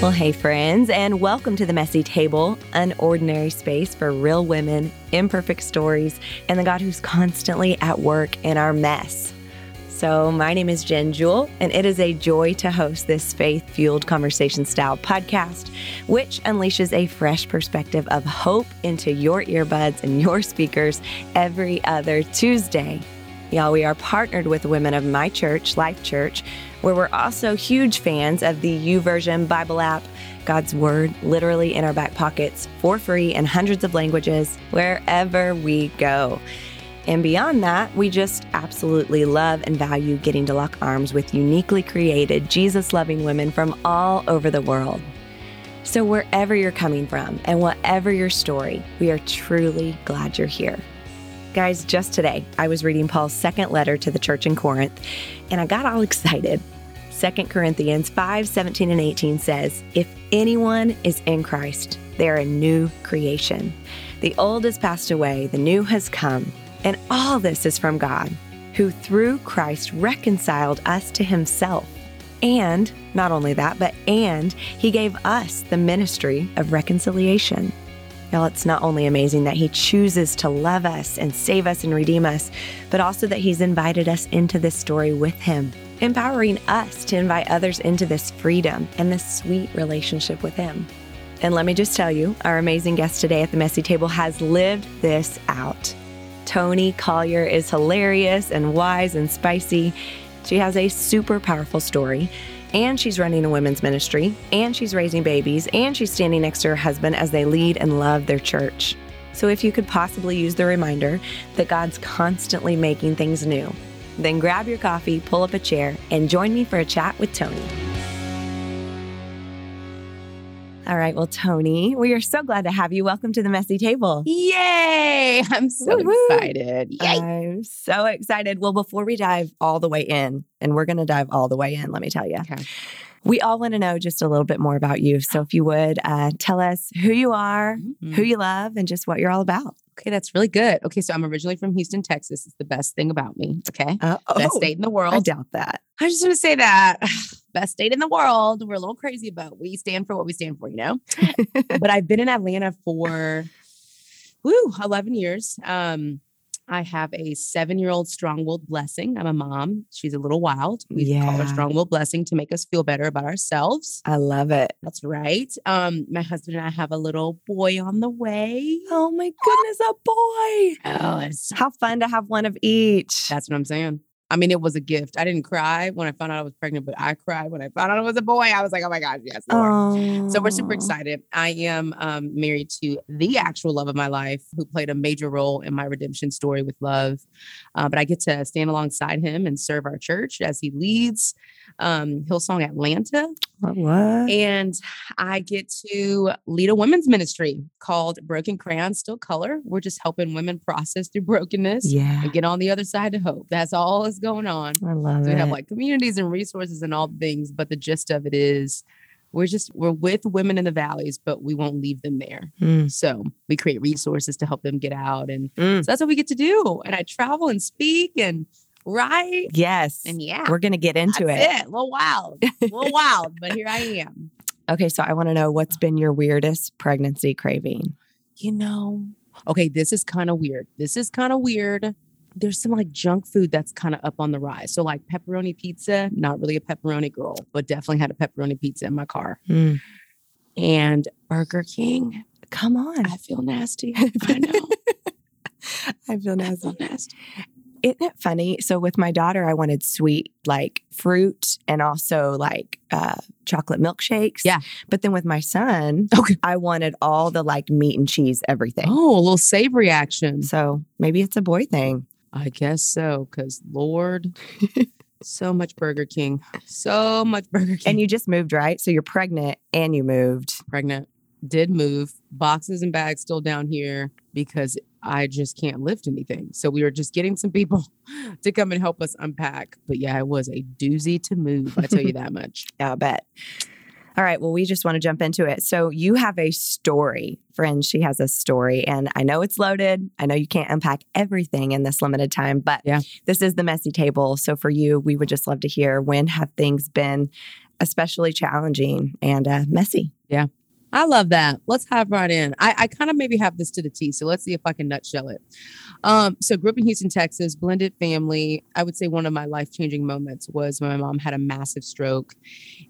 Well, hey, friends, and welcome to The Messy Table, an ordinary space for real women, imperfect stories, and the God who's constantly at work in our mess. So my name is Jen Jewell, and it is a joy to host this faith-fueled conversation-style podcast, which unleashes a fresh perspective of hope into your earbuds and your speakers every other Tuesday. Y'all, we are partnered with women of my church, Life Church, where we're also huge fans of the YouVersion Bible app, God's Word literally in our back pockets for free in hundreds of languages wherever we go. And beyond that, we just absolutely love and value getting to lock arms with uniquely created, Jesus-loving women from all over the world. So wherever you're coming from and whatever your story, we are truly glad you're here. Guys, just today, I was reading Paul's second letter to the church in Corinth, and I got all excited. 2 Corinthians 5:17 and 18 says, "If anyone is in Christ, they are a new creation. The old has passed away, the new has come, and all this is from God, who through Christ reconciled us to himself. And not only that, but and he gave us the ministry of reconciliation." Y'all, it's not only amazing that he chooses to love us and save us and redeem us, but also that he's invited us into this story with him, empowering us to invite others into this freedom and this sweet relationship with him. And let me just tell you, our amazing guest today at The Messy Table has lived this out. Toni Collier is hilarious and wise and spicy. She has a super powerful story. And she's running a women's ministry, and she's raising babies, and she's standing next to her husband as they lead and love their church. So if you could possibly use the reminder that God's constantly making things new, then grab your coffee, pull up a chair, and join me for a chat with Toni. All right, well, Toni, we are so glad to have you. Welcome to The Messy Table. Yay! I'm so excited. Yay. I'm so excited. Well, before we dive all the way in, and we're going to dive all the way in, let me tell you. Okay. We all want to know just a little bit more about you. So if you would, tell us who you are, who you love, and just what you're all about. Okay, that's really good. Okay, so I'm originally from Houston, Texas. It's the best thing about me, okay? Best state in the world. I doubt that. I just want to say that. Best state in the world. We're a little crazy, but we stand for what we stand for, you know? But I've been in Atlanta for 11 years. I have a 7-year-old strong-willed blessing. I'm a mom. She's a little wild. We call her strong-willed blessing to make us feel better about ourselves. I love it. That's right. My husband and I have a little boy on the way. Oh my goodness, a boy. Oh, it's how fun to have one of each. That's what I'm saying. I mean, it was a gift. I didn't cry when I found out I was pregnant, but I cried when I found out it was a boy. I was like, oh my gosh, yes, Lord. Aww. So we're super excited. I am married to the actual love of my life, who played a major role in my redemption story with love. But I get to stand alongside him and serve our church as he leads Hillsong Atlanta. What? And I get to lead a women's ministry called Broken Crayons Still Color. We're just helping women process through brokenness and get on the other side to hope. That's all that's going on. I love it. We have like communities and resources and all things, but the gist of it is we're with women in the valleys, but we won't leave them there. So we create resources to help them get out. And so that's what we get to do. And I travel and speak and write. Yes. And we're going to get into it. A little wild, but here I am. Okay. So I want to know, what's been your weirdest pregnancy craving? You know, okay, this is kind of weird. There's some like junk food that's kind of up on the rise. So like pepperoni pizza, not really a pepperoni girl, but definitely had a pepperoni pizza in my car. And Burger King. Come on. I feel nasty. I know. I feel nasty. Isn't it funny? So with my daughter, I wanted sweet, like fruit and also like chocolate milkshakes. Yeah. But then with my son, I wanted all the like meat and cheese, everything. Oh, a little savory action. So maybe it's a boy thing. I guess so, because Lord, so much Burger King. And you just moved, right? So you're pregnant and you moved. Pregnant. Did move. Boxes and bags still down here because I just can't lift anything. So we were just getting some people to come and help us unpack. But yeah, it was a doozy to move. I tell you that much. Yeah, I bet. All right. Well, we just want to jump into it. So you have a story, friend. She has a story, and I know it's loaded. I know you can't unpack everything in this limited time, but this is The Messy Table. So for you, we would just love to hear, when have things been especially challenging and messy. Yeah. I love that. Let's hop right in. I kind of maybe have this to the T, so let's see if I can nutshell it. So grew up in Houston, Texas, blended family. I would say one of my life-changing moments was when my mom had a massive stroke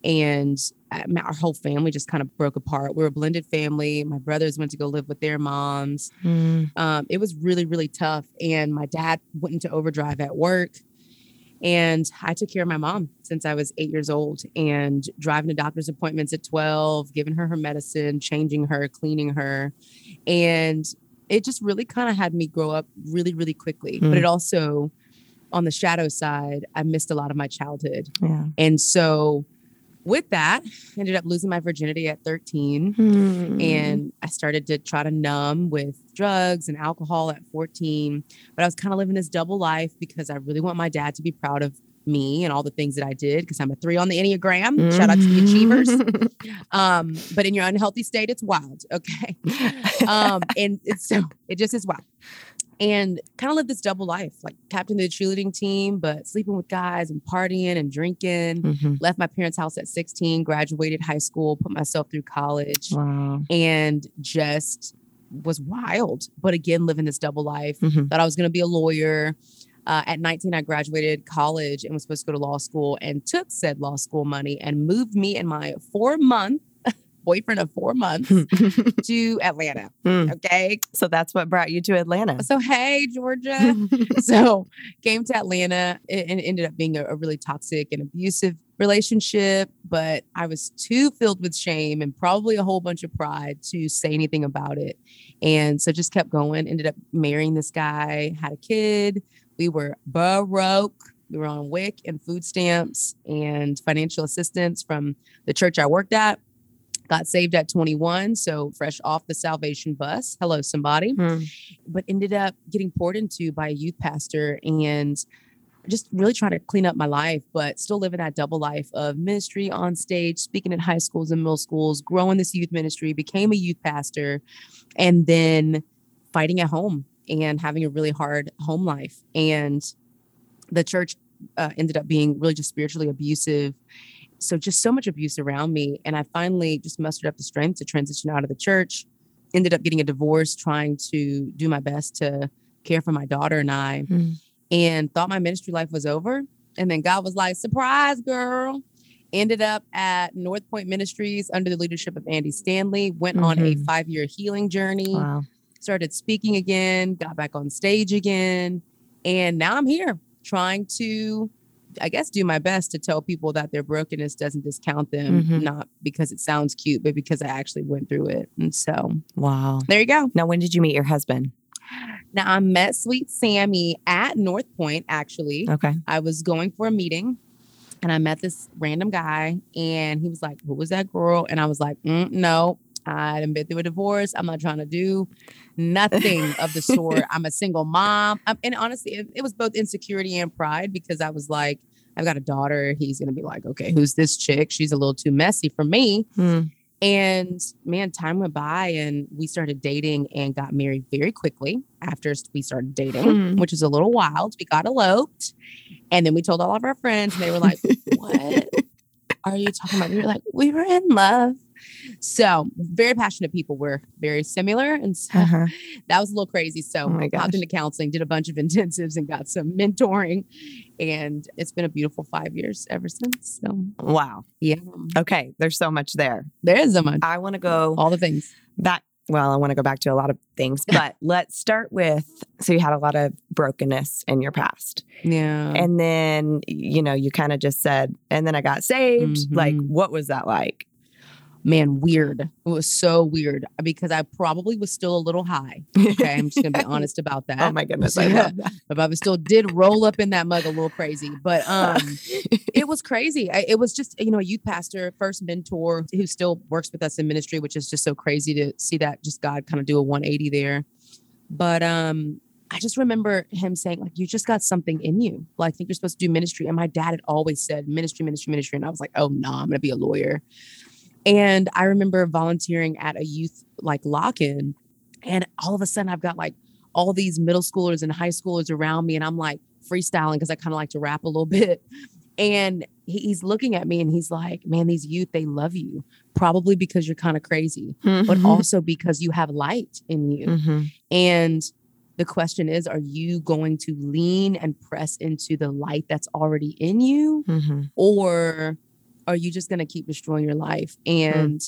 and our whole family just kind of broke apart. We were a blended family. My brothers went to go live with their moms. It was really, really tough. And my dad went into overdrive at work. And I took care of my mom since I was 8 years old and driving to doctor's appointments at 12, giving her her medicine, changing her, cleaning her. And it just really kind of had me grow up really, really quickly. But it also, on the shadow side, I missed a lot of my childhood. Yeah. And so with that, I ended up losing my virginity at 13. And I started to try to numb with drugs and alcohol at 14. But I was kind of living this double life because I really want my dad to be proud of me and all the things that I did because I'm a 3 on the Enneagram. Shout out to the achievers. But in your unhealthy state, it's wild. Okay. So it just is wild. And kind of lived this double life, like captain of the cheerleading team, but sleeping with guys and partying and drinking. Left my parents' house at 16, graduated high school, put myself through college. Wow. And just was wild. But again, living this double life. Thought I was going to be a lawyer. At 19, I graduated college and was supposed to go to law school and took said law school money and moved me and my 4-month boyfriend of 4 months to Atlanta. Okay. So that's what brought you to Atlanta. So, hey, Georgia. So came to Atlanta and ended up being a really toxic and abusive relationship. But I was too filled with shame and probably a whole bunch of pride to say anything about it. And so just kept going, ended up marrying this guy, had a kid. We were broke. We were on WIC and food stamps and financial assistance from the church I worked at. Got saved at 21, so fresh off the salvation bus. Hello, somebody. But ended up getting poured into by a youth pastor and just really trying to clean up my life, but still living that double life of ministry on stage, speaking at high schools and middle schools, growing this youth ministry, became a youth pastor, and then fighting at home and having a really hard home life. And the church ended up being really just spiritually abusive. So just so much abuse around me. And I finally just mustered up the strength to transition out of the church, ended up getting a divorce, trying to do my best to care for my daughter and I, and thought my ministry life was over. And then God was like, surprise, girl. Ended up at North Point Ministries under the leadership of Andy Stanley, went on a 5-year healing journey, started speaking again, got back on stage again. And now I'm here trying to, I guess, do my best to tell people that their brokenness doesn't discount them, not because it sounds cute, but because I actually went through it. And so, wow, there you go. Now, when did you meet your husband? Now, I met sweet Sammy at North Point, actually. Okay. I was going for a meeting and I met this random guy and he was like, who was that girl? And I was like, no, I done been through a divorce. I'm not trying to do nothing of the sort. I'm a single mom. And honestly, it was both insecurity and pride because I was like, I've got a daughter. He's going to be like, okay, who's this chick? She's a little too messy for me. And man, time went by and we started dating and got married very quickly after we started dating, which is a little wild. We got eloped and then we told all of our friends and they were like, what are you talking about? We were like, we were in love. So very passionate people were very similar. And so that was a little crazy. So I popped into counseling, did a bunch of intensives and got some mentoring. And it's been a beautiful 5 years ever since. So wow. Yeah. Okay. There's so much there. There is so much. I want to go all the things back. Well, I want to go back to a lot of things, but let's start with, so you had a lot of brokenness in your past. Yeah. And then, you know, you kind of just said, and then I got saved. Like, what was that like? Man, weird. It was so weird because I probably was still a little high. Okay, I'm just gonna be honest about that. Oh my goodness, I love that. But I still did roll up in that mug a little crazy, but it was crazy. It was just, you know, a youth pastor, first mentor who still works with us in ministry, which is just so crazy to see that just God kind of do a 180 there. But I just remember him saying, like, you just got something in you. Like, I think you're supposed to do ministry. And my dad had always said ministry. And I was like, oh no, I'm gonna be a lawyer. And I remember volunteering at a youth like lock-in and all of a sudden I've got like all these middle schoolers and high schoolers around me and I'm like freestyling because I kind of like to rap a little bit. And he's looking at me and he's like, man, these youth, they love you probably because you're kind of crazy, mm-hmm. but also because you have light in you. Mm-hmm. And the question is, are you going to lean and press into the light that's already in you? Mm-hmm. Or are you just going to keep destroying your life? And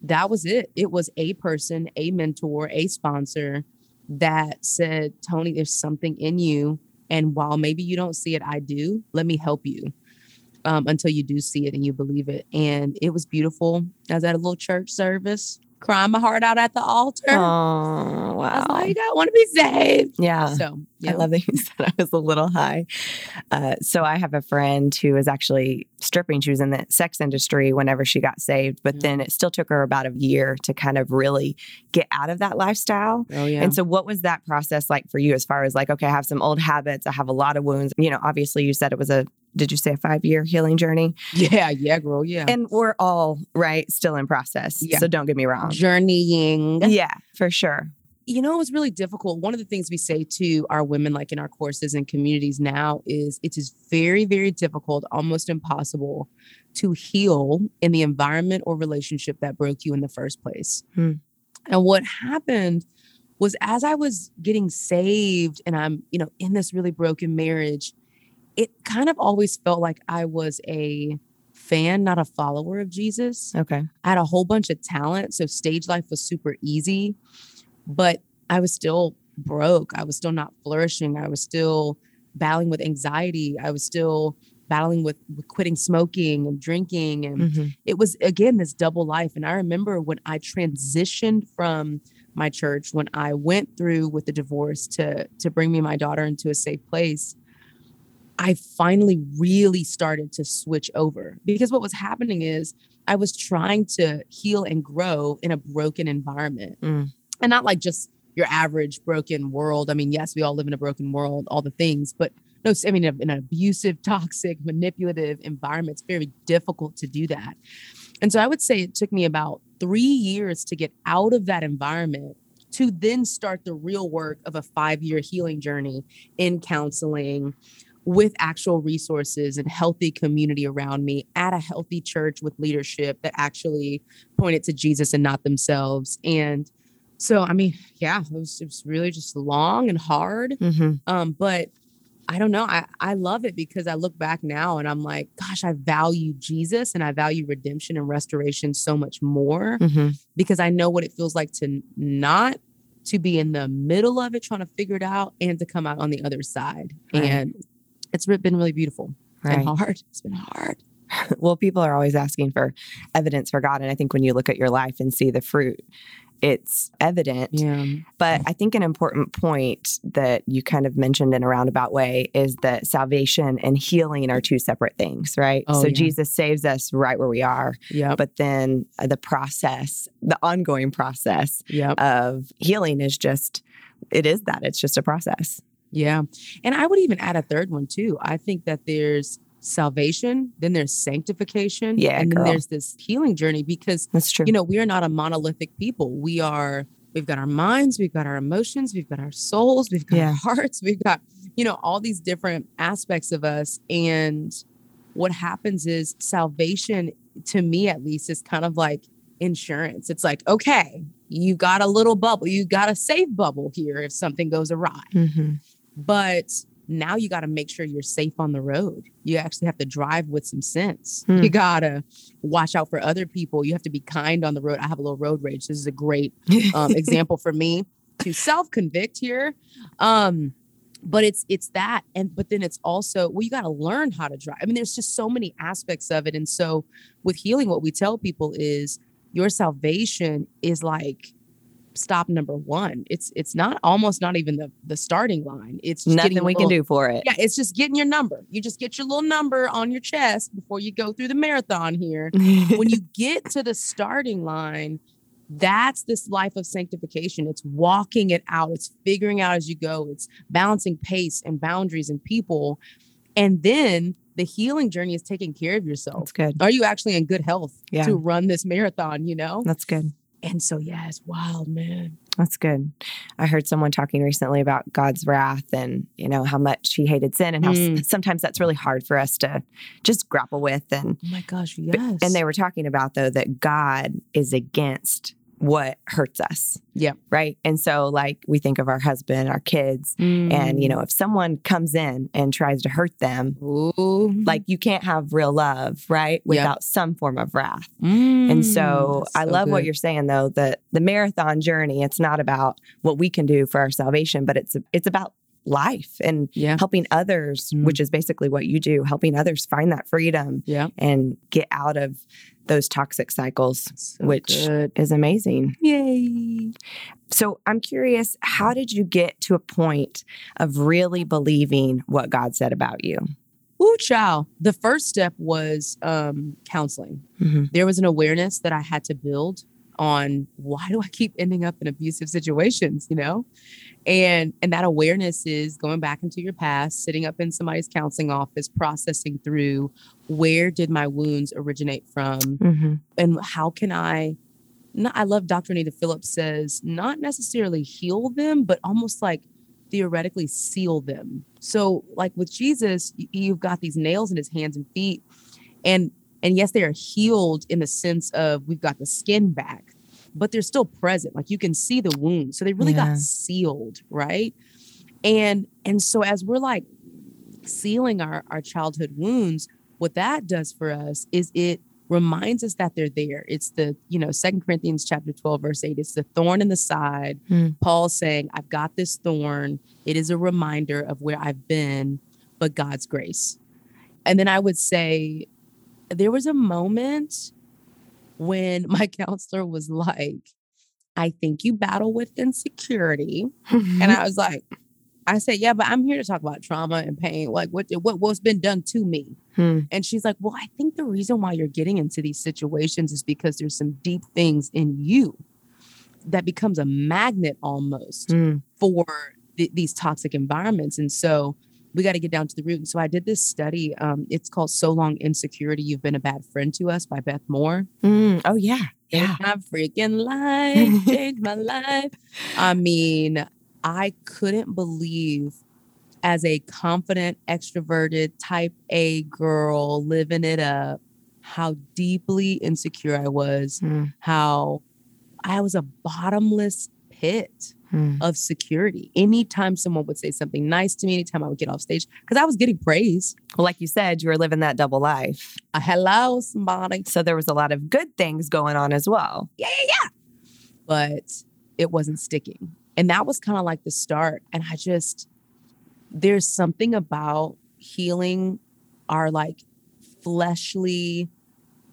that was it. It was a person, a mentor, a sponsor that said, Toni, there's something in you. And while maybe you don't see it, I do. Let me help you until you do see it and you believe it. And it was beautiful. I was at a little church service, crying my heart out at the altar. Oh, wow. I was like, I want to be saved. Yeah. So yeah. I love that you said I was a little high. So I have a friend who is actually stripping. She was in the sex industry whenever she got saved, but then it still took her about a year to kind of really get out of that lifestyle. Oh, yeah. And so what was that process like for you as far as like, okay, I have some old habits. I have a lot of wounds. You know, obviously you said it was did you say a 5-year healing journey? Yeah. Yeah, girl. Yeah. And we're all right. Still in process. Yeah. So don't get me wrong. Journeying. Yeah, for sure. You know, it was really difficult. One of the things we say to our women, like in our courses and communities now, is it is very, very difficult, almost impossible to heal in the environment or relationship that broke you in the first place. Hmm. And what happened was as I was getting saved and I'm, you know, in this really broken marriage, it kind of always felt like I was a fan, not a follower of Jesus. Okay. I had a whole bunch of talent. So stage life was super easy, but I was still broke. I was still not flourishing. I was still battling with anxiety. I was still battling with quitting smoking and drinking. And it was, again, this double life. And I remember when I transitioned from my church, when I went through with the divorce to bring me my daughter into a safe place, I finally really started to switch over, because what was happening is I was trying to heal and grow in a broken environment and not like just your average broken world. I mean, yes, we all live in a broken world, all the things, but no, I mean, in an abusive, toxic, manipulative environment, it's very difficult to do that. And so I would say it took me about 3 years to get out of that environment to then start the real work of a 5-year healing journey in counseling, with actual resources and healthy community around me at a healthy church with leadership that actually pointed to Jesus and not themselves. And so, I mean, yeah, it was really just long and hard. But I don't know. I love it because I look back now and I'm like, gosh, I value Jesus and I value redemption and restoration so much more because I know what it feels like to not to be in the middle of it, trying to figure it out and to come out on the other side. Right. And it's been really beautiful and hard. It's been hard. Well, people are always asking for evidence for God. And I think when you look at your life and see the fruit, it's evident. Yeah. But I think an important point that you kind of mentioned in a roundabout way is that salvation and healing are two separate things, right? Oh, so Jesus saves us right where we are. Yep. But then the process, the ongoing process of healing is just, it is that. It's just a process. Yeah. And I would even add a third one too. I think that there's salvation, then there's sanctification, then there's this healing journey because, that's true. You know, we are not a monolithic people. We've got our minds, we've got our emotions, we've got our souls, we've got our hearts, we've got, you know, all these different aspects of us. And what happens is salvation, to me at least, is kind of like insurance. It's like, okay, you got a little bubble, you got a safe bubble here if something goes awry. But now you got to make sure you're safe on the road. You actually have to drive with some sense. You got to watch out for other people. You have to be kind on the road. I have a little road rage. This is a great example for me to self-convict here. But it's that. But then it's also, well, you got to learn how to drive. I mean, there's just so many aspects of it. And so with healing, what we tell people is your salvation is like stop number one. It's not almost not even the starting line. It's just nothing we can do for it. Yeah, it's just getting your number. You just get your little number on your chest before you go through the marathon here. When you get to the starting line, that's this life of sanctification. It's walking it out. It's figuring out as you go. It's balancing pace and boundaries and people. And then the healing journey is taking care of yourself. That's good. Are you actually in good health to run this marathon, you know? That's good. And so, yeah, it's wild, man. That's good. I heard someone talking recently about God's wrath and, you know, how much he hated sin and how sometimes that's really hard for us to just grapple with. And oh my gosh, yes. And they were talking about, though, that God is against what hurts us. Yeah. Right. And so, like, we think of our husband, our kids, and, you know, if someone comes in and tries to hurt them, like, you can't have real love, right? Without some form of wrath. And so I love what you're saying, though, that the marathon journey, it's not about what we can do for our salvation, but it's about life and helping others, which is basically what you do, helping others find that freedom and get out of those toxic cycles, which is amazing. Yay. So I'm curious, how did you get to a point of really believing what God said about you? Ooh, child. The first step was counseling. Mm-hmm. There was an awareness that I had to build on, why do I keep ending up in abusive situations, you know? And that awareness is going back into your past, sitting up in somebody's counseling office, processing through, where did my wounds originate from? Mm-hmm. And how can I love Dr. Anita Phillips says, not necessarily heal them, but almost like theoretically seal them. So like with Jesus, you've got these nails in his hands and feet, and yes, they are healed in the sense of we've got the skin back, but they're still present. Like you can see the wound. So they really got sealed, right? And so as we're like sealing our childhood wounds, what that does for us is it reminds us that they're there. It's the, you know, 2 Corinthians chapter 12, verse 8, it's the thorn in the side. Paul saying, I've got this thorn. It is a reminder of where I've been, but God's grace. And then I would say, there was a moment when my counselor was like, I think you battle with insecurity. And I was like, I said, yeah, but I'm here to talk about trauma and pain. Like what's been done to me. And she's like, well, I think the reason why you're getting into these situations is because there's some deep things in you that becomes a magnet almost for these toxic environments. And so we got to get down to the root. And so I did this study. It's called So Long Insecurity, You've Been a Bad Friend to Us by Beth Moore. Oh, yeah. Yeah. My freaking life changed my life. I mean, I couldn't believe as a confident, extroverted, type A girl living it up, how deeply insecure I was, how I was a bottomless pit of security. Anytime someone would say something nice to me, anytime I would get off stage, because I was getting praise. Well, like you said, you were living that double life. Hello, somebody. So there was a lot of good things going on as well. Yeah. But it wasn't sticking. And that was kind of like the start. And I just, there's something about healing our like fleshly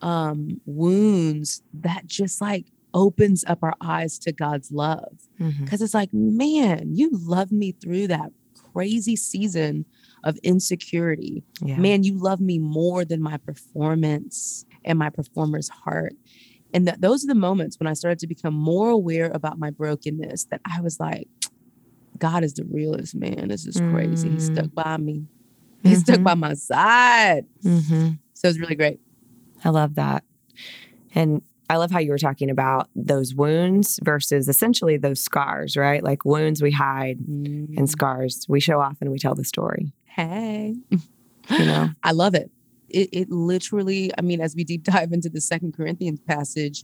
wounds that just like opens up our eyes to God's love. Because it's like, man, you love me through that crazy season of insecurity. Yeah. Man, you love me more than my performance and my performer's heart. And those are the moments when I started to become more aware about my brokenness, that I was like, God is the realest, man. This is crazy. He stuck by me. He stuck by my side. So it's really great. I love that. And I love how you were talking about those wounds versus essentially those scars, right? Like wounds we hide and scars we show off and we tell the story. Hey, you know, I love it. It literally, I mean, as we deep dive into the 2 Corinthians passage,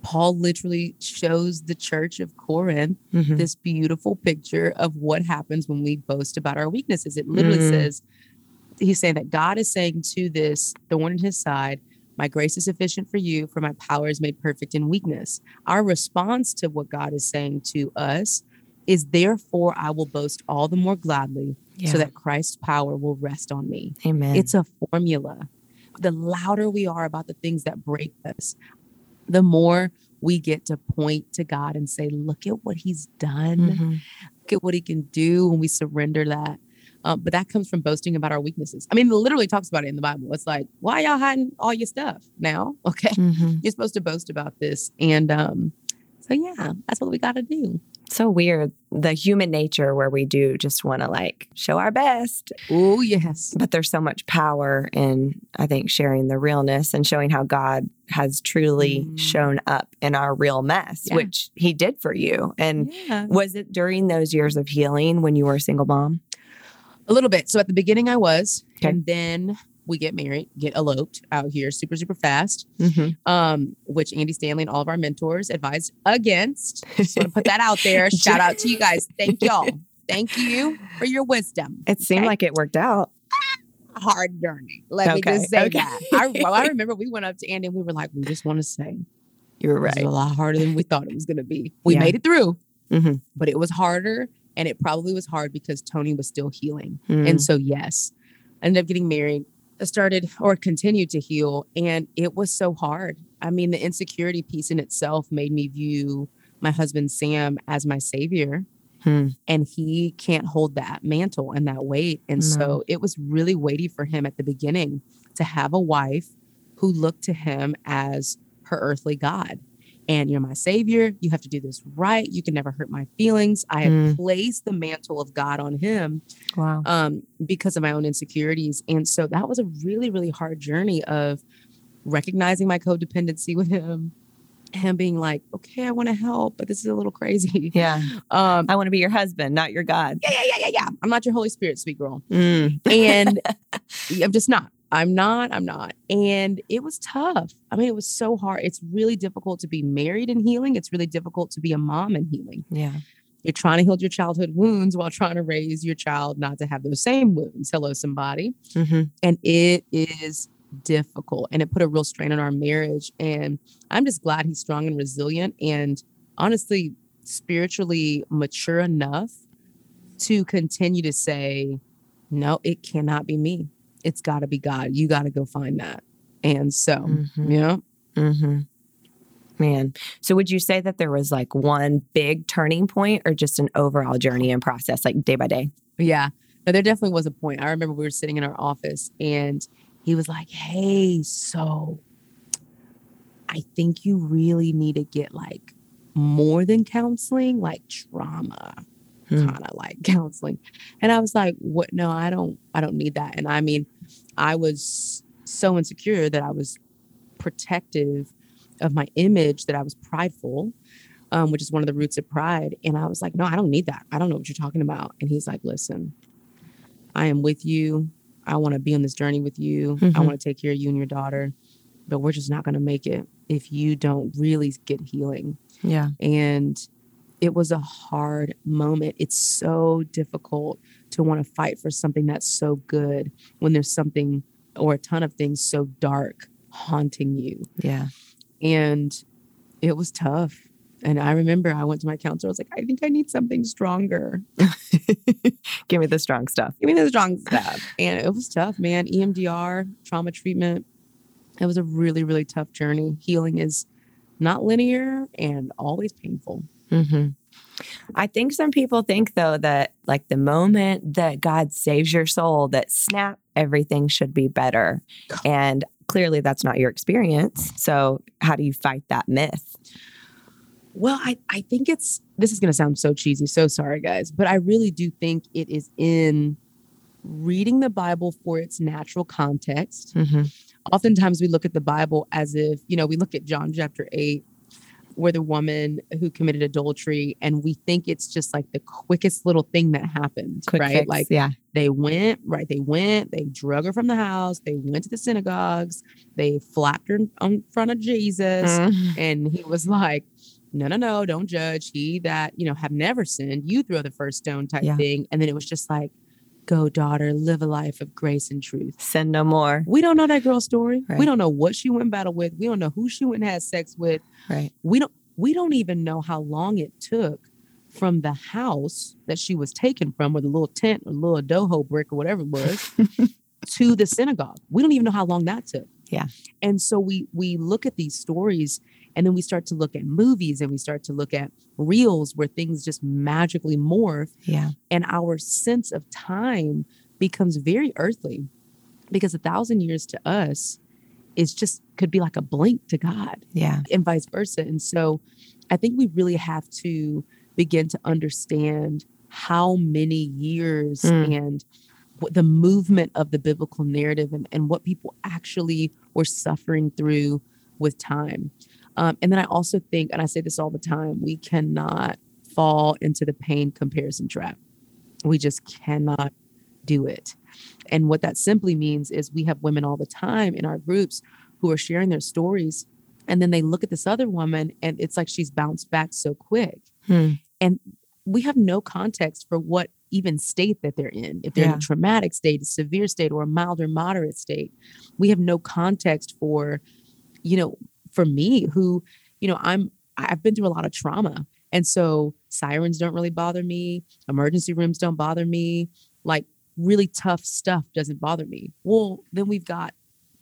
Paul literally shows the church of Corinth this beautiful picture of what happens when we boast about our weaknesses. It literally says, he's saying that God is saying to this thorn in his side, my grace is sufficient for you, for my power is made perfect in weakness. Our response to what God is saying to us is, therefore, I will boast all the more gladly so that Christ's power will rest on me. Amen. It's a formula. The louder we are about the things that break us, the more we get to point to God and say, look at what he's done. Look at what he can do when we surrender that. But that comes from boasting about our weaknesses. I mean, it literally talks about it in the Bible. It's like, why y'all hiding all your stuff now? Okay. You're supposed to boast about this. And so, yeah, that's what we got to do. So weird, the human nature where we do just want to like show our best. Oh, yes. But there's so much power in, I think, sharing the realness and showing how God has truly shown up in our real mess, which he did for you. And was it during those years of healing when you were a single mom? A little bit. So at the beginning I was, and then we get married, get eloped out here super, super fast, which Andy Stanley and all of our mentors advised against. Just want to put that out there. Shout out to you guys. Thank y'all. Thank you for your wisdom. It seemed like it worked out. Hard journey. Let me just say that. I remember we went up to Andy and we were like, we just want to say, you're right. It was a lot harder than we thought it was going to be. We made it through, but it was harder. And it probably was hard because Toni was still healing. And so, yes, I ended up getting married. Started or continued to heal. And it was so hard. I mean, the insecurity piece in itself made me view my husband, Sam, as my savior. And he can't hold that mantle and that weight. And so it was really weighty for him at the beginning to have a wife who looked to him as her earthly God. And you're my savior. You have to do this right. You can never hurt my feelings. I have placed the mantle of God on him because of my own insecurities. And so that was a really, really hard journey of recognizing my codependency with him. Him being like, okay, I want to help, but this is a little crazy. Yeah. I want to be your husband, not your God. Yeah. I'm not your Holy Spirit, sweet girl. And I'm just not. I'm not. And it was tough. I mean, it was so hard. It's really difficult to be married and healing. It's really difficult to be a mom and healing. Yeah. You're trying to heal your childhood wounds while trying to raise your child not to have those same wounds. Hello, somebody. And it is difficult. And it put a real strain on our marriage. And I'm just glad he's strong and resilient and honestly, spiritually mature enough to continue to say, no, it cannot be me. It's got to be God. You got to go find that. And so, man. So would you say that there was like one big turning point or just an overall journey and process, like day by day? Yeah. No, there definitely was a point. I remember we were sitting in our office and he was like, hey, so I think you really need to get like more than counseling, like trauma. Kind of like counseling. And I was like, what? No, I don't need that. And I mean, I was so insecure that I was protective of my image, that I was prideful, which is one of the roots of pride. And I was like, no, I don't need that. I don't know what you're talking about. And he's like, listen, I am with you. I want to be on this journey with you. I want to take care of you and your daughter, but we're just not going to make it if you don't really get healing. Yeah. And it was a hard moment. It's so difficult to want to fight for something that's so good when there's something or a ton of things so dark haunting you. Yeah. And it was tough. And I remember I went to my counselor. I was like, I think I need something stronger. Give me the strong stuff. Give me the strong stuff. And it was tough, man. EMDR, trauma treatment. It was a really, really tough journey. Healing is not linear and always painful. I think some people think, though, that like the moment that God saves your soul, that snap, everything should be better. And clearly that's not your experience. So how do you fight that myth? Well, I think this is going to sound so cheesy. So sorry, guys. But I really do think it is in reading the Bible for its natural context. Oftentimes we look at the Bible as if, you know, we look at John chapter 8. Where the woman who committed adultery, and we think it's just like the quickest little thing that happened, right? Like they went, they drug her from the house. They went to the synagogues. They flapped her in front of Jesus. And he was like, no, don't judge. He that, you know, have never sinned. You throw the first stone type thing. And then it was just like, go daughter, live a life of grace and truth. Sin no more. We don't know that girl's story. Right. We don't know what she went in battle with. We don't know who she went and had sex with. Right. We don't even know how long it took from the house that she was taken from, or the little tent or little doho brick or whatever it was, to the synagogue. We don't even know how long that took. Yeah. And so we look at these stories, and then we start to look at movies, and we start to look at reels where things just magically morph. Yeah. And our sense of time becomes very earthly, because 1,000 years to us is just could be like a blink to God. Yeah. And vice versa. And so I think we really have to begin to understand how many years and the movement of the biblical narrative and what people actually were suffering through with time. And then I also think, and I say this all the time, we cannot fall into the pain comparison trap. We just cannot do it. And what that simply means is we have women all the time in our groups who are sharing their stories. And then they look at this other woman and it's like she's bounced back so quick. And we have no context for what even state that they're in. If they're in a traumatic state, a severe state, or a mild or moderate state, we have no context for, you know, for me who, you know, I've been through a lot of trauma. And so sirens don't really bother me. Emergency rooms don't bother me. Like really tough stuff doesn't bother me. Well, then we've got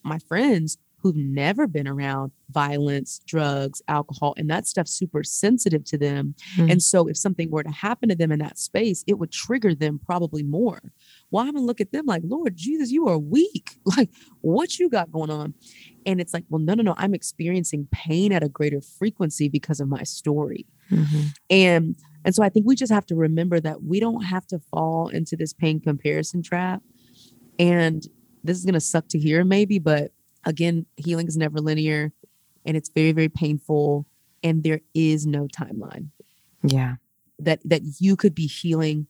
my friends who've never been around violence, drugs, alcohol, and that stuff's super sensitive to them. And so if something were to happen to them in that space, it would trigger them probably more. Well, I'm gonna look at them like, Lord Jesus, you are weak. Like, what you got going on? And it's like, well, no, I'm experiencing pain at a greater frequency because of my story. And so I think we just have to remember that we don't have to fall into this pain comparison trap. And this is gonna suck to hear maybe, but again, healing is never linear and it's very, very painful. And there is no timeline. Yeah. That you could be healing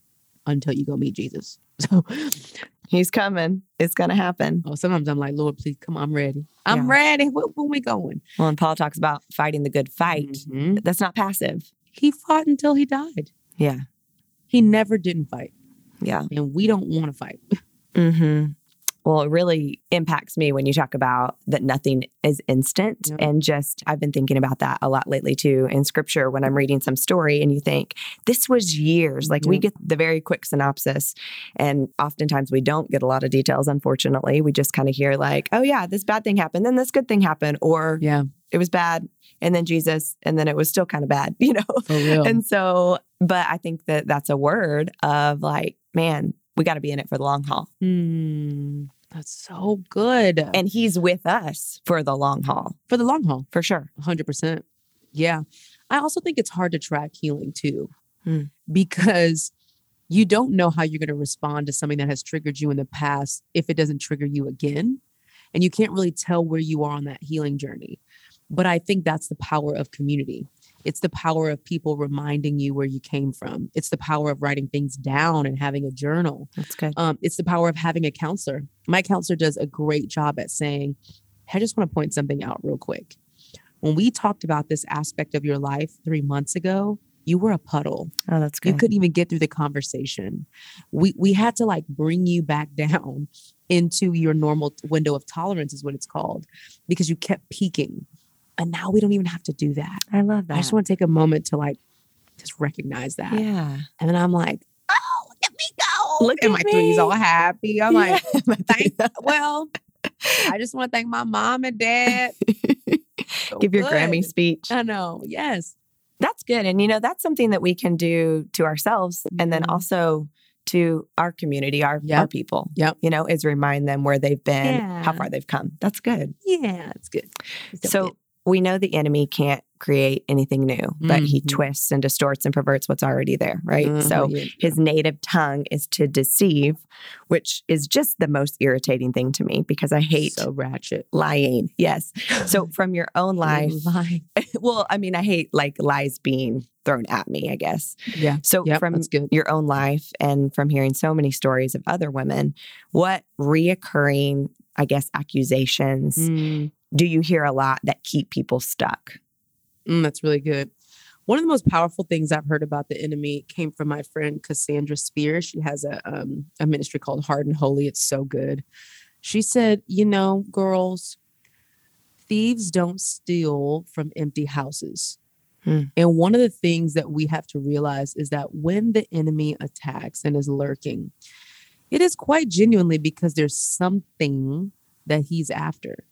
until you go meet Jesus. So he's coming. It's going to happen. Oh, sometimes I'm like, Lord, please come on. I'm ready. I'm ready. Where we going? Well, and Paul talks about fighting the good fight. That's not passive. He fought until he died. Yeah. He never didn't fight. Yeah. And we don't want to fight. Well, it really impacts me when you talk about that nothing is instant. And just, I've been thinking about that a lot lately too in scripture when I'm reading some story and you think, this was years. Like we get the very quick synopsis and oftentimes we don't get a lot of details, unfortunately. We just kind of hear like, oh yeah, this bad thing happened, then this good thing happened, or it was bad and then Jesus, and then it was still kind of bad, you know? For real. And so, but I think that that's a word of like, man, we got to be in it for the long haul. That's so good. And he's with us for the long haul. For the long haul. For sure. 100%. Yeah. I also think it's hard to track healing too, because you don't know how you're going to respond to something that has triggered you in the past if it doesn't trigger you again. And you can't really tell where you are on that healing journey. But I think that's the power of community. It's the power of people reminding you where you came from. It's the power of writing things down and having a journal. That's good. It's the power of having a counselor. My counselor does a great job at saying, I just want to point something out real quick. When we talked about this aspect of your life 3 months ago, you were a puddle. Oh, that's good. You couldn't even get through the conversation. We had to like bring you back down into your normal window of tolerance is what it's called, because you kept peaking. And now we don't even have to do that. I love that. I just want to take a moment to like, just recognize that. Yeah. And then I'm like, oh, look at me go. Look and at my me. Three's all happy. I'm like, well, I just want to thank my mom and dad. So give your Grammy speech. I know. Yes. That's good. And you know, that's something that we can do to ourselves. And then also to our community, our people, you know, is remind them where they've been, how far they've come. That's good. Yeah, it's good. So we know the enemy can't create anything new, but he twists and distorts and perverts what's already there, right? So his native tongue is to deceive, which is just the most irritating thing to me because I hate so ratchet lying. Yes. So from your own life, well, I mean, I hate like lies being thrown at me, I guess. Yeah. So from your own life and from hearing so many stories of other women, what reoccurring, I guess, accusations do you hear a lot that keep people stuck? That's really good. One of the most powerful things I've heard about the enemy came from my friend Cassandra Spears. She has a ministry called Hard and Holy. It's so good. She said, you know, girls, thieves don't steal from empty houses. And one of the things that we have to realize is that when the enemy attacks and is lurking, it is quite genuinely because there's something that he's after.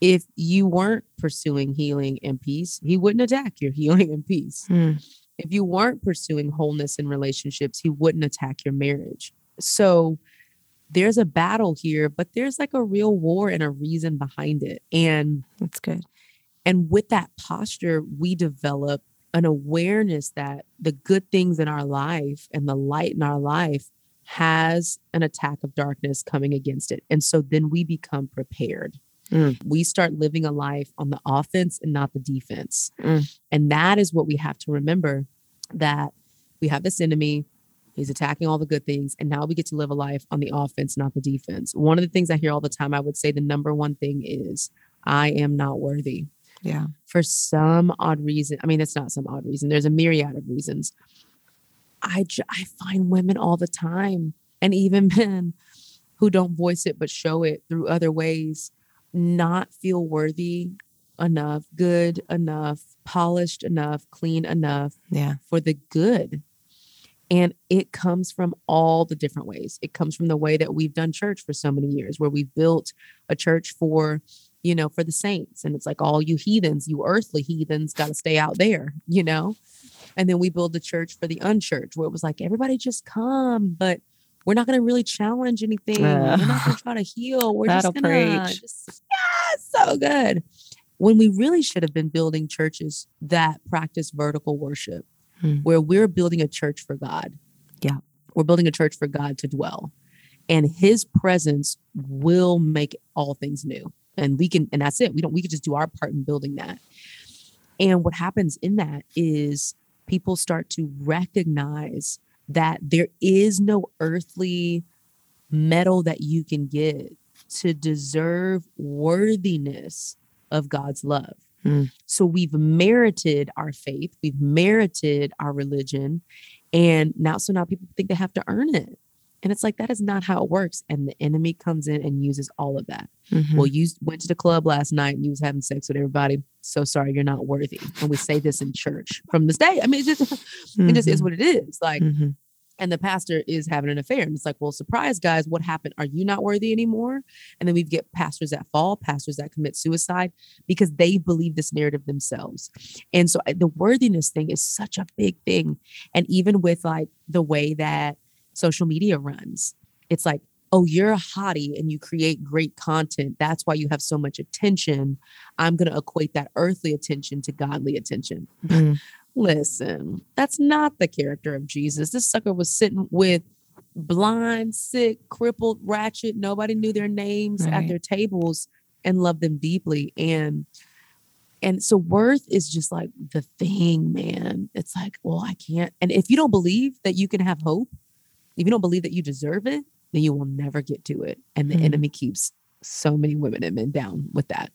If you weren't pursuing healing and peace, he wouldn't attack your healing and peace. If you weren't pursuing wholeness in relationships, he wouldn't attack your marriage. So there's a battle here, but there's like a real war and a reason behind it. And that's good. And with that posture, we develop an awareness that the good things in our life and the light in our life has an attack of darkness coming against it. And so then we become prepared. We start living a life on the offense and not the defense. And that is what we have to remember, that we have this enemy. He's attacking all the good things. And now we get to live a life on the offense, not the defense. One of the things I hear all the time, I would say the number one thing is, I am not worthy. Yeah. For some odd reason. I mean, it's not some odd reason. There's a myriad of reasons. I find women all the time, and even men, who don't voice it, but show it through other ways, not feel worthy enough, good enough, polished enough, clean enough for the good. And it comes from all the different ways. It comes from the way that we've done church for so many years, where we've built a church for, you know, for the saints. And it's like, all you heathens, you earthly heathens got to stay out there, you know? And then we build the church for the unchurched, where it was like, everybody just come, but we're not going to really challenge anything. We're not going to try to heal. We're just going to just, so good. When we really should have been building churches that practice vertical worship, where we're building a church for God. Yeah. We're building a church for God to dwell, and his presence will make all things new. And we can, and that's it. We can just do our part in building that. And what happens in that is, people start to recognize that there is no earthly medal that you can get to deserve worthiness of God's love. So we've merited our faith, we've merited our religion, and now people think they have to earn it. And it's like, that is not how it works. And the enemy comes in and uses all of that. Well, you went to the club last night and you was having sex with everybody. So sorry, you're not worthy. And we say this in church from this day. I mean, it's just, it just is what it is. Like, and the pastor is having an affair. And it's like, well, surprise, guys, what happened? Are you not worthy anymore? And then we get pastors that fall, pastors that commit suicide, because they believe this narrative themselves. And so the worthiness thing is such a big thing. And even with like the way that social media runs. It's like, oh, you're a hottie and you create great content. That's why you have so much attention. I'm going to equate that earthly attention to godly attention. Listen, that's not the character of Jesus. This sucker was sitting with blind, sick, crippled, ratchet. Nobody knew their names at their tables, and loved them deeply. And so worth is just like the thing, man. It's like, well, I can't. And if you don't believe that you can have hope, if you don't believe that you deserve it, then you will never get to it. And the enemy keeps so many women and men down with that.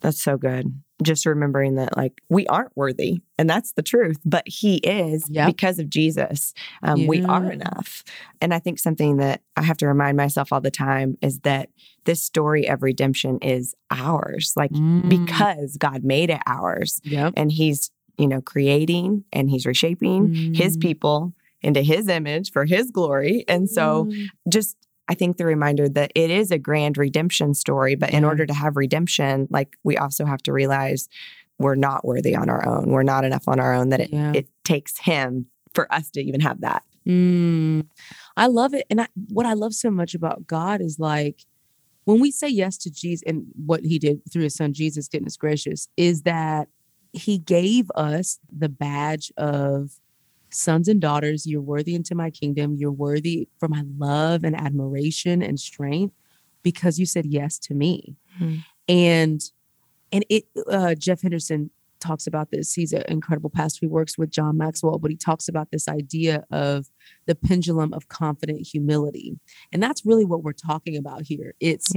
That's so good. Just remembering that, like, we aren't worthy, and that's the truth, but he is because of Jesus. We are enough. And I think something that I have to remind myself all the time is that this story of redemption is ours, like because God made it ours and he's, you know, creating and he's reshaping his people into his image for his glory. And so just, I think the reminder that it is a grand redemption story, but in order to have redemption, like, we also have to realize we're not worthy on our own. We're not enough on our own, that it takes him for us to even have that. I love it. And what I love so much about God is, like, when we say yes to Jesus and what he did through his son, Jesus, goodness gracious, is that he gave us the badge of sons and daughters. You're worthy into my kingdom. You're worthy for my love and admiration and strength, because you said yes to me. And it, Jeff Henderson talks about this. He's an incredible pastor. He works with John Maxwell, but he talks about this idea of the pendulum of confident humility. And that's really what we're talking about here. It's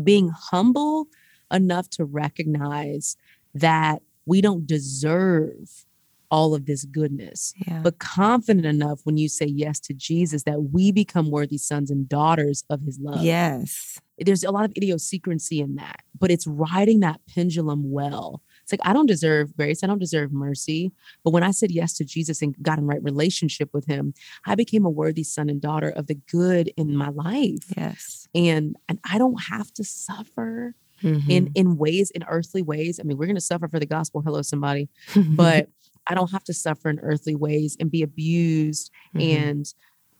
being humble enough to recognize that we don't deserve all of this goodness, but confident enough when you say yes to Jesus, that we become worthy sons and daughters of his love. Yes. There's a lot of idiosyncrasy in that, but it's riding that pendulum well. It's like, I don't deserve grace. I don't deserve mercy. But when I said yes to Jesus and got in right relationship with him, I became a worthy son and daughter of the good in my life. Yes. And I don't have to suffer in ways, in earthly ways. I mean, we're going to suffer for the gospel. Hello, somebody. But I don't have to suffer in earthly ways and be abused. And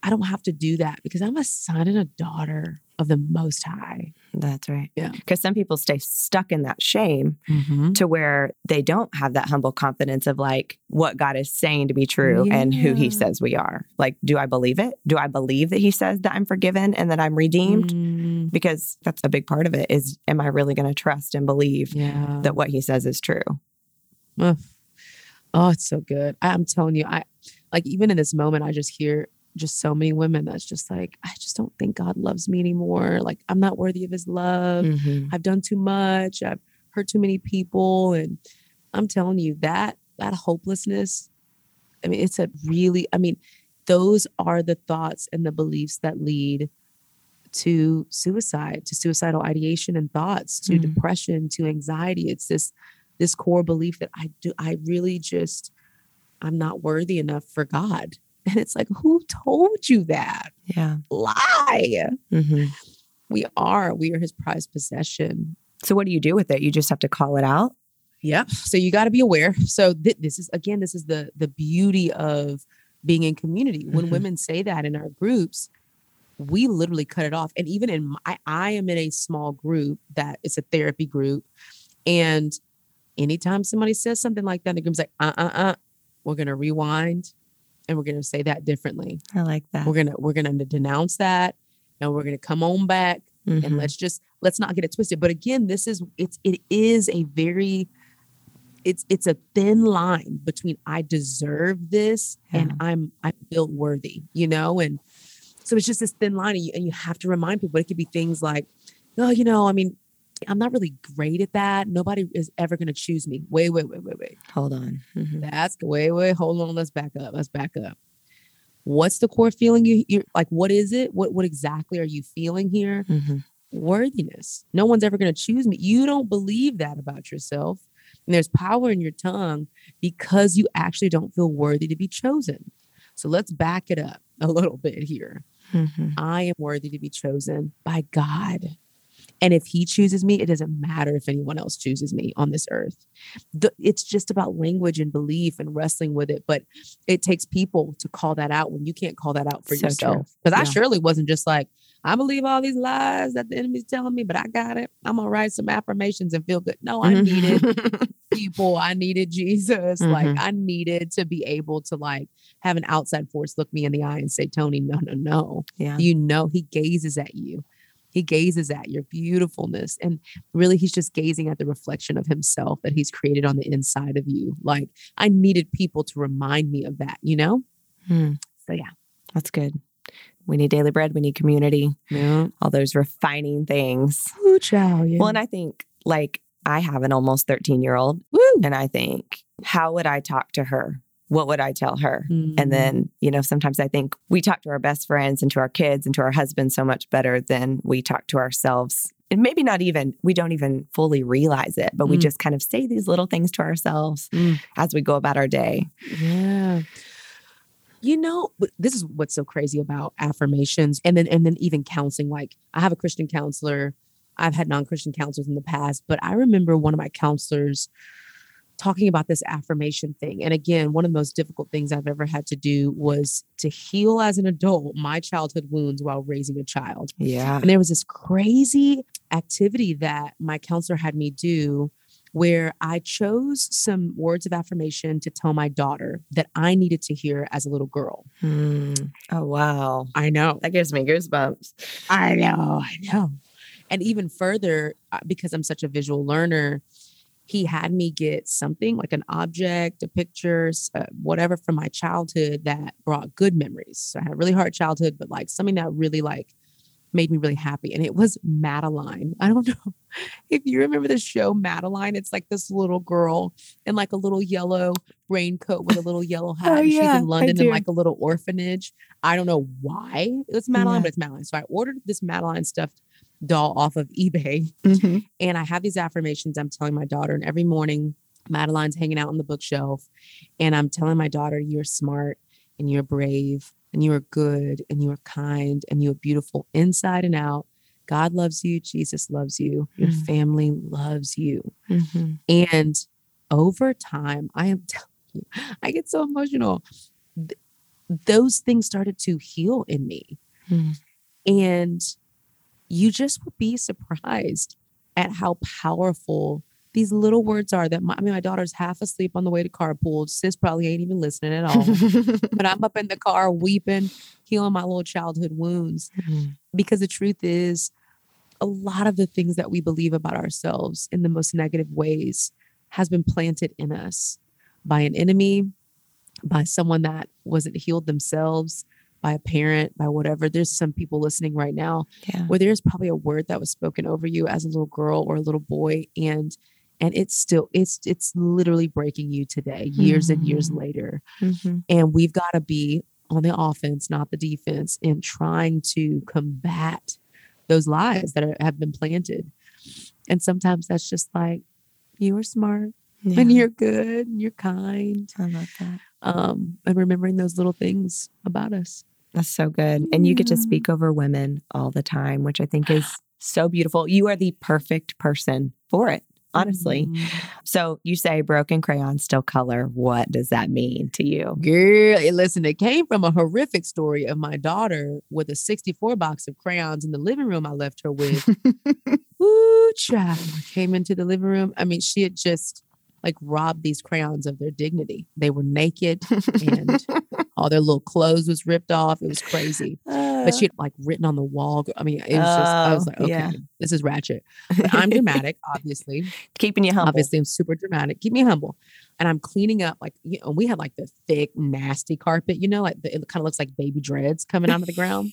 I don't have to do that because I'm a son and a daughter of the Most High. That's right. Yeah. Because some people stay stuck in that shame to where they don't have that humble confidence of like what God is saying to be true and who he says we are. Like, do I believe it? Do I believe that he says that I'm forgiven and that I'm redeemed? Because that's a big part of it is, am I really going to trust and believe that what he says is true? Oh, it's so good. I'm telling you, I like even in this moment, I just hear just so many women that's just like, I just don't think God loves me anymore. Like, I'm not worthy of his love. I've done too much. I've hurt too many people. And I'm telling you that hopelessness, I mean, it's a really, I mean, those are the thoughts and the beliefs that lead to suicide, to suicidal ideation and thoughts, to depression, to anxiety. It's this core belief that I'm not worthy enough for God. And it's like, who told you that? Yeah. Lie. We are his prized possession. So what do you do with it? You just have to call it out. Yep. So you got to be aware. So this is the beauty of being in community. When women say that in our groups, we literally cut it off. And even in I am in a small group that it's a therapy group. And anytime somebody says something like that, the group's like, we're going to rewind. And we're going to say that differently. I like that. We're going to denounce that, and we're going to come on back and let's not get it twisted. But again, it's a thin line between I deserve this and I feel worthy, you know? And so it's just this thin line and you have to remind people. It could be things like, oh, you know, I mean, I'm not really great at that. Nobody is ever going to choose me. Wait. Hold on. Hold on. Let's back up. What's the core feeling? You're like, what is it? What exactly are you feeling here? Worthiness. No one's ever going to choose me. You don't believe that about yourself. And there's power in your tongue because you actually don't feel worthy to be chosen. So let's back it up a little bit here. I am worthy to be chosen by God. And if he chooses me, it doesn't matter if anyone else chooses me on this earth. It's just about language and belief and wrestling with it. But it takes people to call that out when you can't call that out for yourself. Because I surely wasn't just like, I believe all these lies that the enemy's telling me, but I got it. I'm going to write some affirmations and feel good. No, I needed people. I needed Jesus. Like I needed to be able to like have an outside force look me in the eye and say, Toni, no. Yeah. You know, he gazes at you. He gazes at your beautifulness, and really he's just gazing at the reflection of himself that he's created on the inside of you. Like I needed people to remind me of that, you know? So yeah. That's good. We need daily bread. We need community. Yeah. All those refining things. Ooh, child, yeah. Well, and I think like I have an almost 13-year-old and I think, how would I talk to her? What would I tell her? And then, you know, sometimes I think we talk to our best friends and to our kids and to our husbands so much better than we talk to ourselves. And maybe not even, we don't even fully realize it, but we just kind of say these little things to ourselves as we go about our day. Yeah. You know, this is what's so crazy about affirmations and then even counseling. Like I have a Christian counselor. I've had non-Christian counselors in the past, but I remember one of my counselors talking about this affirmation thing. And again, one of the most difficult things I've ever had to do was to heal as an adult my childhood wounds while raising a child. Yeah. And there was this crazy activity that my counselor had me do where I chose some words of affirmation to tell my daughter that I needed to hear as a little girl. Oh, wow. I know. That gives me goosebumps. I know. And even further, because I'm such a visual learner, he had me get something like an object, a picture, whatever from my childhood that brought good memories. So I had a really hard childhood, but like something that really like made me really happy. And it was Madeline. I don't know if you remember the show Madeline. It's like this little girl in like a little yellow raincoat with a little yellow hat. Oh, and she's in London in like a little orphanage. I don't know why it was Madeline, but it's Madeline. So I ordered this Madeline stuffed doll off of eBay. And I have these affirmations I'm telling my daughter, and every morning Madeline's hanging out on the bookshelf and I'm telling my daughter, you're smart and you're brave and you are good and you are kind and you are beautiful inside and out. God loves you. Jesus loves you. Your family loves you. And over time, I get so emotional. those things started to heal in me. And you just would be surprised at how powerful these little words are. That my daughter's half asleep on the way to carpool. Sis probably ain't even listening at all. But I'm up in the car weeping, healing my little childhood wounds. Because the truth is, a lot of the things that we believe about ourselves in the most negative ways has been planted in us by an enemy, by someone that wasn't healed themselves, by a parent, by whatever. There's some people listening right now where there's probably a word that was spoken over you as a little girl or a little boy. And it's literally breaking you today, years and years later. And we've got to be on the offense, not the defense, and trying to combat those lies that have been planted. And sometimes that's just like, you are smart and you're good and you're kind. I love that. And remembering those little things about us. That's so good. And you get to speak over women all the time, which I think is so beautiful. You are the perfect person for it, honestly. So you say broken crayons still color. What does that mean to you? Girl, listen, it came from a horrific story of my daughter with a 64 box of crayons in the living room I left her with. Ooh, child. Came into the living room. I mean, she had just robbed these crayons of their dignity. They were naked and all their little clothes was ripped off. It was crazy. But she had written on the wall. I mean, it was just, I was like, okay, this is ratchet. But I'm dramatic, obviously. Keeping you humble. Obviously, I'm super dramatic. Keep me humble. And I'm cleaning up, we had the thick, nasty carpet, it kind of looks like baby dreads coming out of the ground.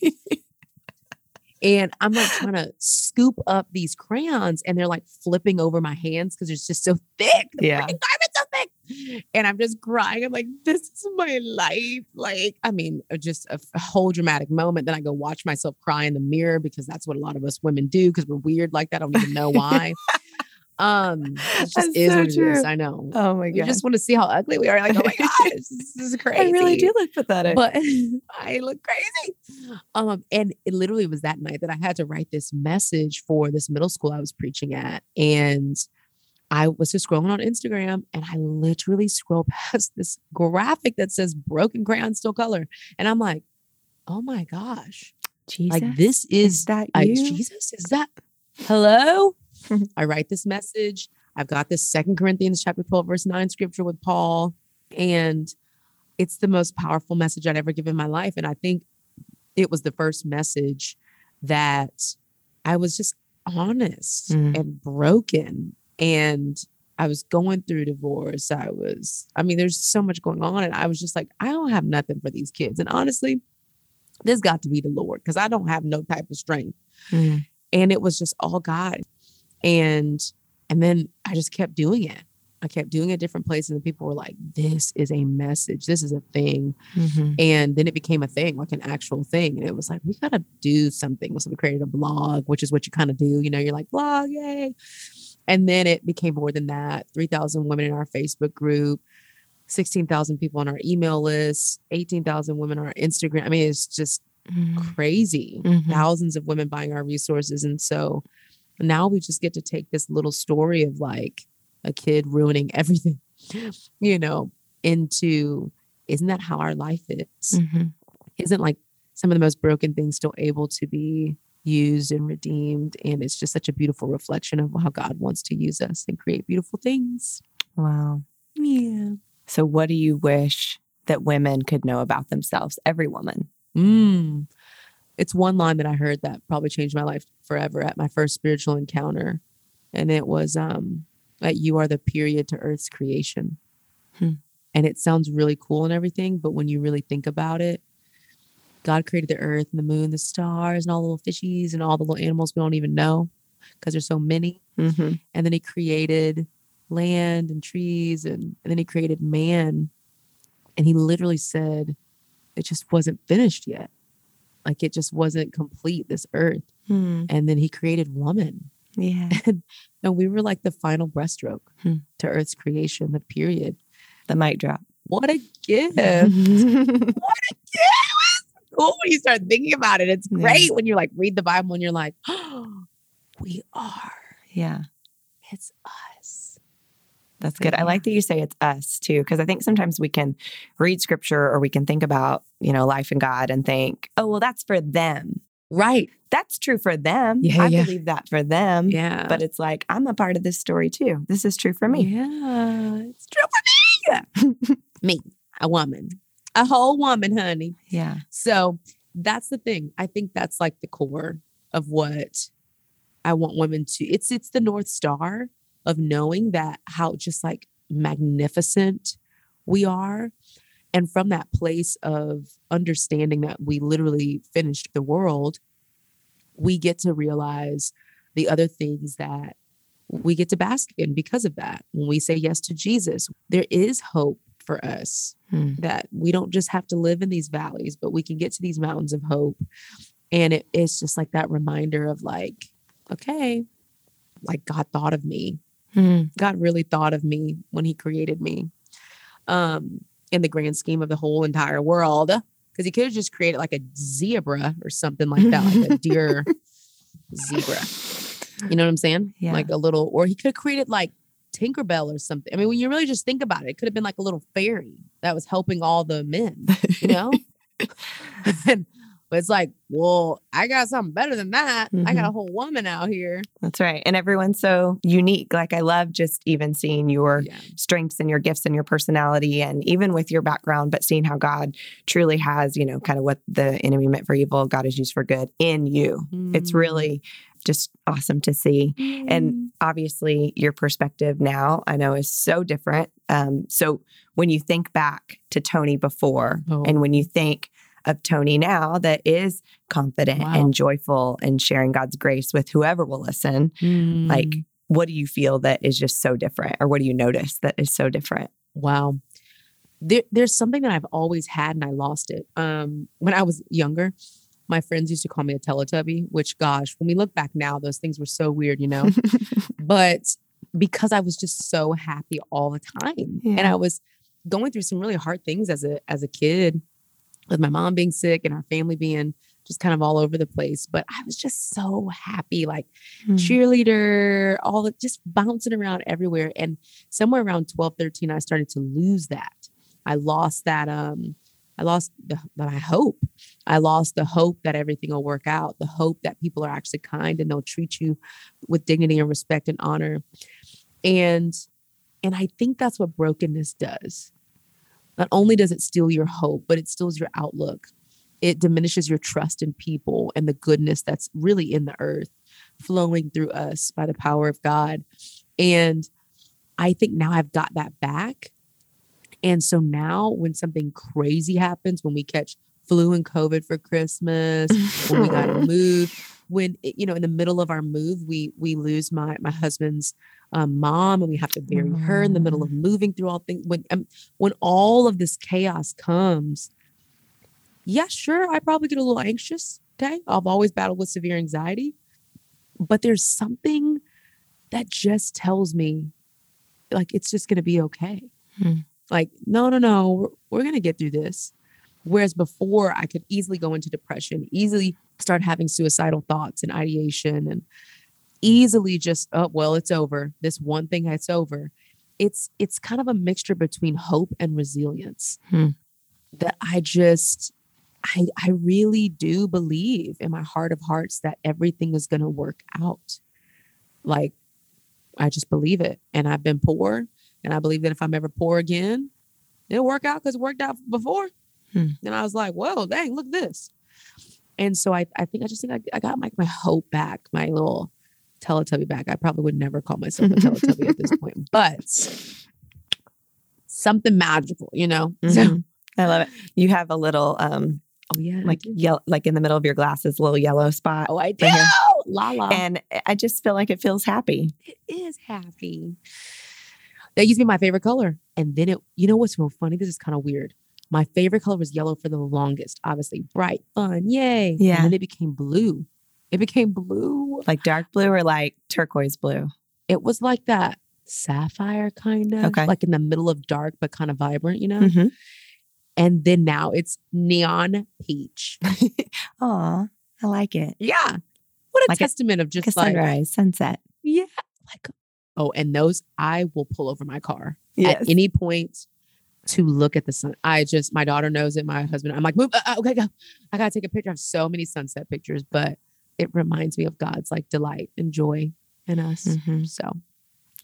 And I'm trying to scoop up these crayons and they're flipping over my hands because it's just so thick. The carpet's so thick. And I'm just crying. I'm like, this is my life. Just a whole dramatic moment. Then I go watch myself cry in the mirror because that's what a lot of us women do because we're weird like that. I don't even know why. It just that's is so what it true. Is. I know. Oh my God. You just want to see how ugly we are. Oh my gosh, this is crazy. I really do look pathetic. But I look crazy. And it literally was that night that I had to write this message for this middle school I was preaching at. And I was just scrolling on Instagram and I literally scroll past this graphic that says broken crayons still color. And I'm like, oh my gosh. Jesus. This is that you? Jesus, is that hello? I write this message. I've got this 2 Corinthians chapter 12, verse 9 scripture with Paul. And it's the most powerful message I'd ever given in my life. And I think it was the first message that I was just honest and broken. And I was going through divorce. There's so much going on. And I was just like, I don't have nothing for these kids. And honestly, this got to be the Lord because I don't have no type of strength. And it was just all God. And then I just kept doing it. I kept doing it different places and people were like, this is a message. This is a thing. And then it became a thing, an actual thing. And it was like, we got to do something. So we created a blog, which is what you kind of do. You're like, blog, yay. And then it became more than that. 3,000 women in our Facebook group, 16,000 people on our email list, 18,000 women on our Instagram. I mean, it's just crazy. Thousands of women buying our resources. And so now we just get to take this little story of a kid ruining everything, into, isn't that how our life is? Isn't some of the most broken things still able to be used and redeemed? And it's just such a beautiful reflection of how God wants to use us and create beautiful things. Wow. Yeah. So what do you wish that women could know about themselves? Every woman. It's one line that I heard that probably changed my life forever at my first spiritual encounter. And it was that you are the period to earth's creation. And it sounds really cool and everything. But when you really think about it, God created the earth and the moon, the stars and all the little fishies and all the little animals we don't even know because there's so many. And then he created land and trees and then he created man. And he literally said it just wasn't finished yet. It just wasn't complete, this earth. And then he created woman. Yeah. And we were the final breaststroke to earth's creation, the period. The mic drop. What a gift. Oh, when you start thinking about it, it's great when you read the Bible and you're like, oh, we are. Yeah. It's us. That's good. I like that you say it's us too, because I think sometimes we can read scripture or we can think about, life and God and think, oh, well, that's for them. Right. That's true for them. I believe that for them. Yeah. But it's like, I'm a part of this story too. This is true for me. Yeah. It's true for me. Me, a woman, a whole woman, honey. Yeah. So that's the thing. I think that's like the core of what I want women to, it's the North Star of knowing that how just like magnificent we are. And from that place of understanding that we literally finished the world, we get to realize the other things that we get to bask in because of that. When we say yes to Jesus, there is hope for us that we don't just have to live in these valleys, but we can get to these mountains of hope. And it's just like that reminder of like, okay, like God thought of me. God really thought of me when he created me. In the grand scheme of the whole entire world, because he could have just created like a zebra or something like that, like a deer zebra. You know what I'm saying? Yeah. Like a little, or he could have created like Tinkerbell or something. I mean, when you really just think about it, it could have been like a little fairy that was helping all the men, And, but it's like, well, I got something better than that. Mm-hmm. I got a whole woman out here. That's right. And everyone's so unique. Like I love just even seeing your strengths and your gifts and your personality and even with your background, but seeing how God truly has, kind of what the enemy meant for evil, God has used for good in you. Mm-hmm. It's really just awesome to see. Mm-hmm. And obviously your perspective now I know is so different. So when you think back to Toni before and when you think of Toni now that is confident and joyful and sharing God's grace with whoever will listen. Like, what do you feel that is just so different? Or what do you notice that is so different? Wow. There's something that I've always had and I lost it. When I was younger, my friends used to call me a Teletubby, which gosh, when we look back now, those things were so weird, but because I was just so happy all the time. Yeah. And I was going through some really hard things as a kid, with my mom being sick and our family being just kind of all over the place. But I was just so happy, like cheerleader, just bouncing around everywhere. And somewhere around 12, 13, I started to lose that. I lost that. I lost my hope. I lost the hope that everything will work out, the hope that people are actually kind and they'll treat you with dignity and respect and honor. And I think that's what brokenness does. Not only does it steal your hope, but it steals your outlook. It diminishes your trust in people and the goodness that's really in the earth flowing through us by the power of God. And I think now I've got that back. And so now when something crazy happens, when we catch flu and COVID for Christmas, when we got to move, when, in the middle of our move, we lose my husband's mom and we have to bury her in the middle of moving through all things. When all of this chaos comes, I probably get a little anxious. Okay. I've always battled with severe anxiety, but there's something that just tells me like, it's just going to be okay. Like, no, we're going to get through this. Whereas before I could easily go into depression, easily start having suicidal thoughts and ideation and easily just, oh, well, it's over. This one thing, it's over. It's kind of a mixture between hope and resilience that I really do believe in my heart of hearts that everything is going to work out. Like, I just believe it. And I've been poor and I believe that if I'm ever poor again, it'll work out because it worked out before. And I was like, whoa, dang, look at this. And so I think I got my hope back, my little Teletubby back. I probably would never call myself a Teletubby at this point, but something magical, So I love it. You have a little, like in the middle of your glasses, little yellow spot. Oh, I do. La la. And I just feel like it feels happy. It is happy. That used to be my favorite color. And then what's so funny? This is kind of weird. My favorite color was yellow for the longest, obviously bright, fun, yay. Yeah. And then it became blue. Like dark blue or like turquoise blue? It was like that sapphire kind of, like in the middle of dark, but kind of vibrant, Mm-hmm. And then now it's neon peach. Aw, I like it. Yeah. What a testament of just like sunrise, sunset. Yeah. Like Oh, and those, I will pull over my car at any point to look at the sun. I just, my daughter knows it. My husband, I'm like, move. Okay, go. I got to take a picture. I have so many sunset pictures, but it reminds me of God's like delight and joy in us. Mm-hmm.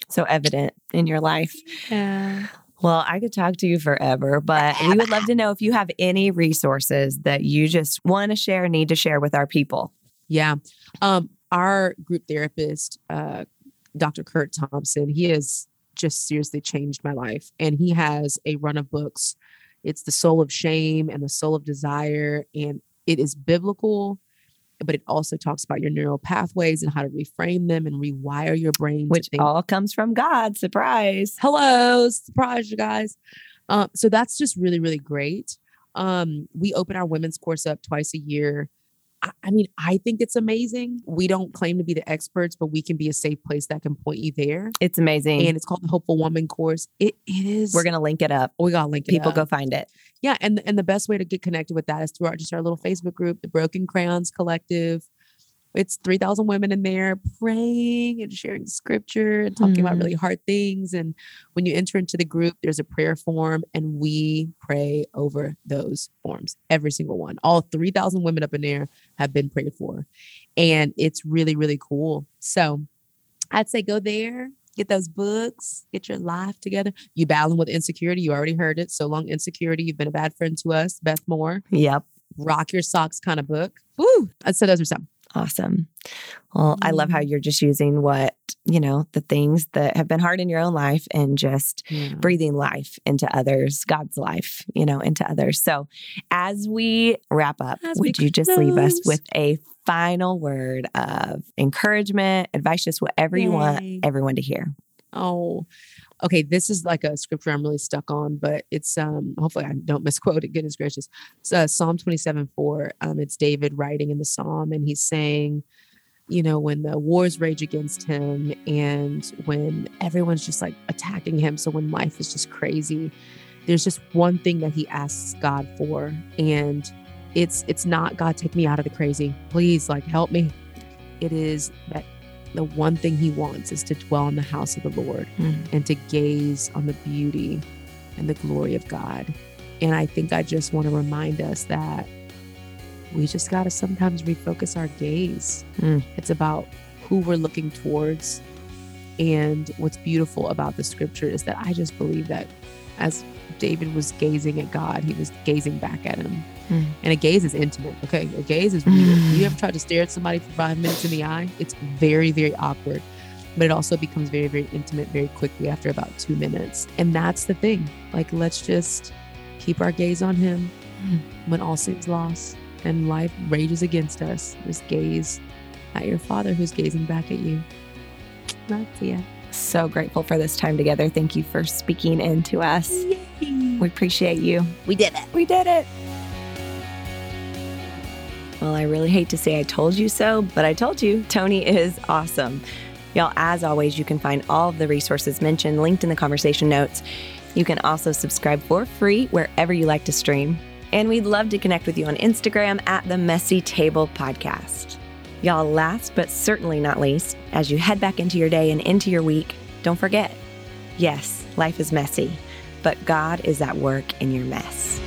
So evident in your life. Yeah. Well, I could talk to you forever, but we would love to know if you have any resources that you just want to share, need to share with our people. Yeah. Our group therapist, Dr. Kurt Thompson, he has just seriously changed my life. And he has a run of books. It's The Soul of Shame and The Soul of Desire. And it is biblical, but it also talks about your neural pathways and how to reframe them and rewire your brain. Which all comes from God. Surprise. Hello. Surprise, you guys. So that's just really, really great. We open our women's course up twice a year. I mean, I think it's amazing. We don't claim to be the experts, but we can be a safe place that can point you there. It's amazing. And it's called the Hopeful Woman Course. It is. We're going to link it up. We got to link it up. People go find it. Yeah. And the best way to get connected with that is through our little Facebook group, the Broken Crayons Collective. It's 3,000 women in there praying and sharing scripture and talking about really hard things. And when you enter into the group, there's a prayer form and we pray over those forms, every single one. All 3,000 women up in there have been prayed for. And it's really, really cool. So I'd say go there, get those books, get your life together. You battling with insecurity. You already heard it. So Long Insecurity. You've been a bad friend to us. Beth Moore. Yep. Rock Your Socks kind of book. Woo. So those are some. Awesome. Well, I love how you're just using what, the things that have been hard in your own life and just breathing life into others, God's life, into others. So as we wrap up, would you just leave us with a final word of encouragement, advice, just whatever you want everyone to hear? Oh, okay. This is like a scripture I'm really stuck on, but it's, hopefully I don't misquote it. Goodness gracious. It's, Psalm 27:4. It's David writing in the Psalm and he's saying, when the wars rage against him and when everyone's just like attacking him. So when life is just crazy, there's just one thing that he asks God for. And it's not God, take me out of the crazy, please, like help me. It is that the one thing he wants is to dwell in the house of the Lord and to gaze on the beauty and the glory of God. And I think I just want to remind us that we just got to sometimes refocus our gaze. It's about who we're looking towards. And what's beautiful about the scripture is that I just believe that as David was gazing at God, he was gazing back at him. And a gaze is intimate, okay? A gaze is weird. You ever tried to stare at somebody for 5 minutes in the eye? It's very, very awkward. But it also becomes very, very intimate very quickly after about 2 minutes. And that's the thing. Like, let's just keep our gaze on him when all seems lost and life rages against us. Just gaze at your Father who's gazing back at you. That's it. So grateful for this time together. Thank you for speaking into us. Yay. We appreciate you. We did it. We did it. Well, I really hate to say I told you so, but I told you, Toni is awesome. Y'all, as always, you can find all of the resources mentioned linked in the conversation notes. You can also subscribe for free wherever you like to stream. And we'd love to connect with you on Instagram at The Messy Table Podcast. Y'all, last but certainly not least, as you head back into your day and into your week, don't forget, yes, life is messy, but God is at work in your mess.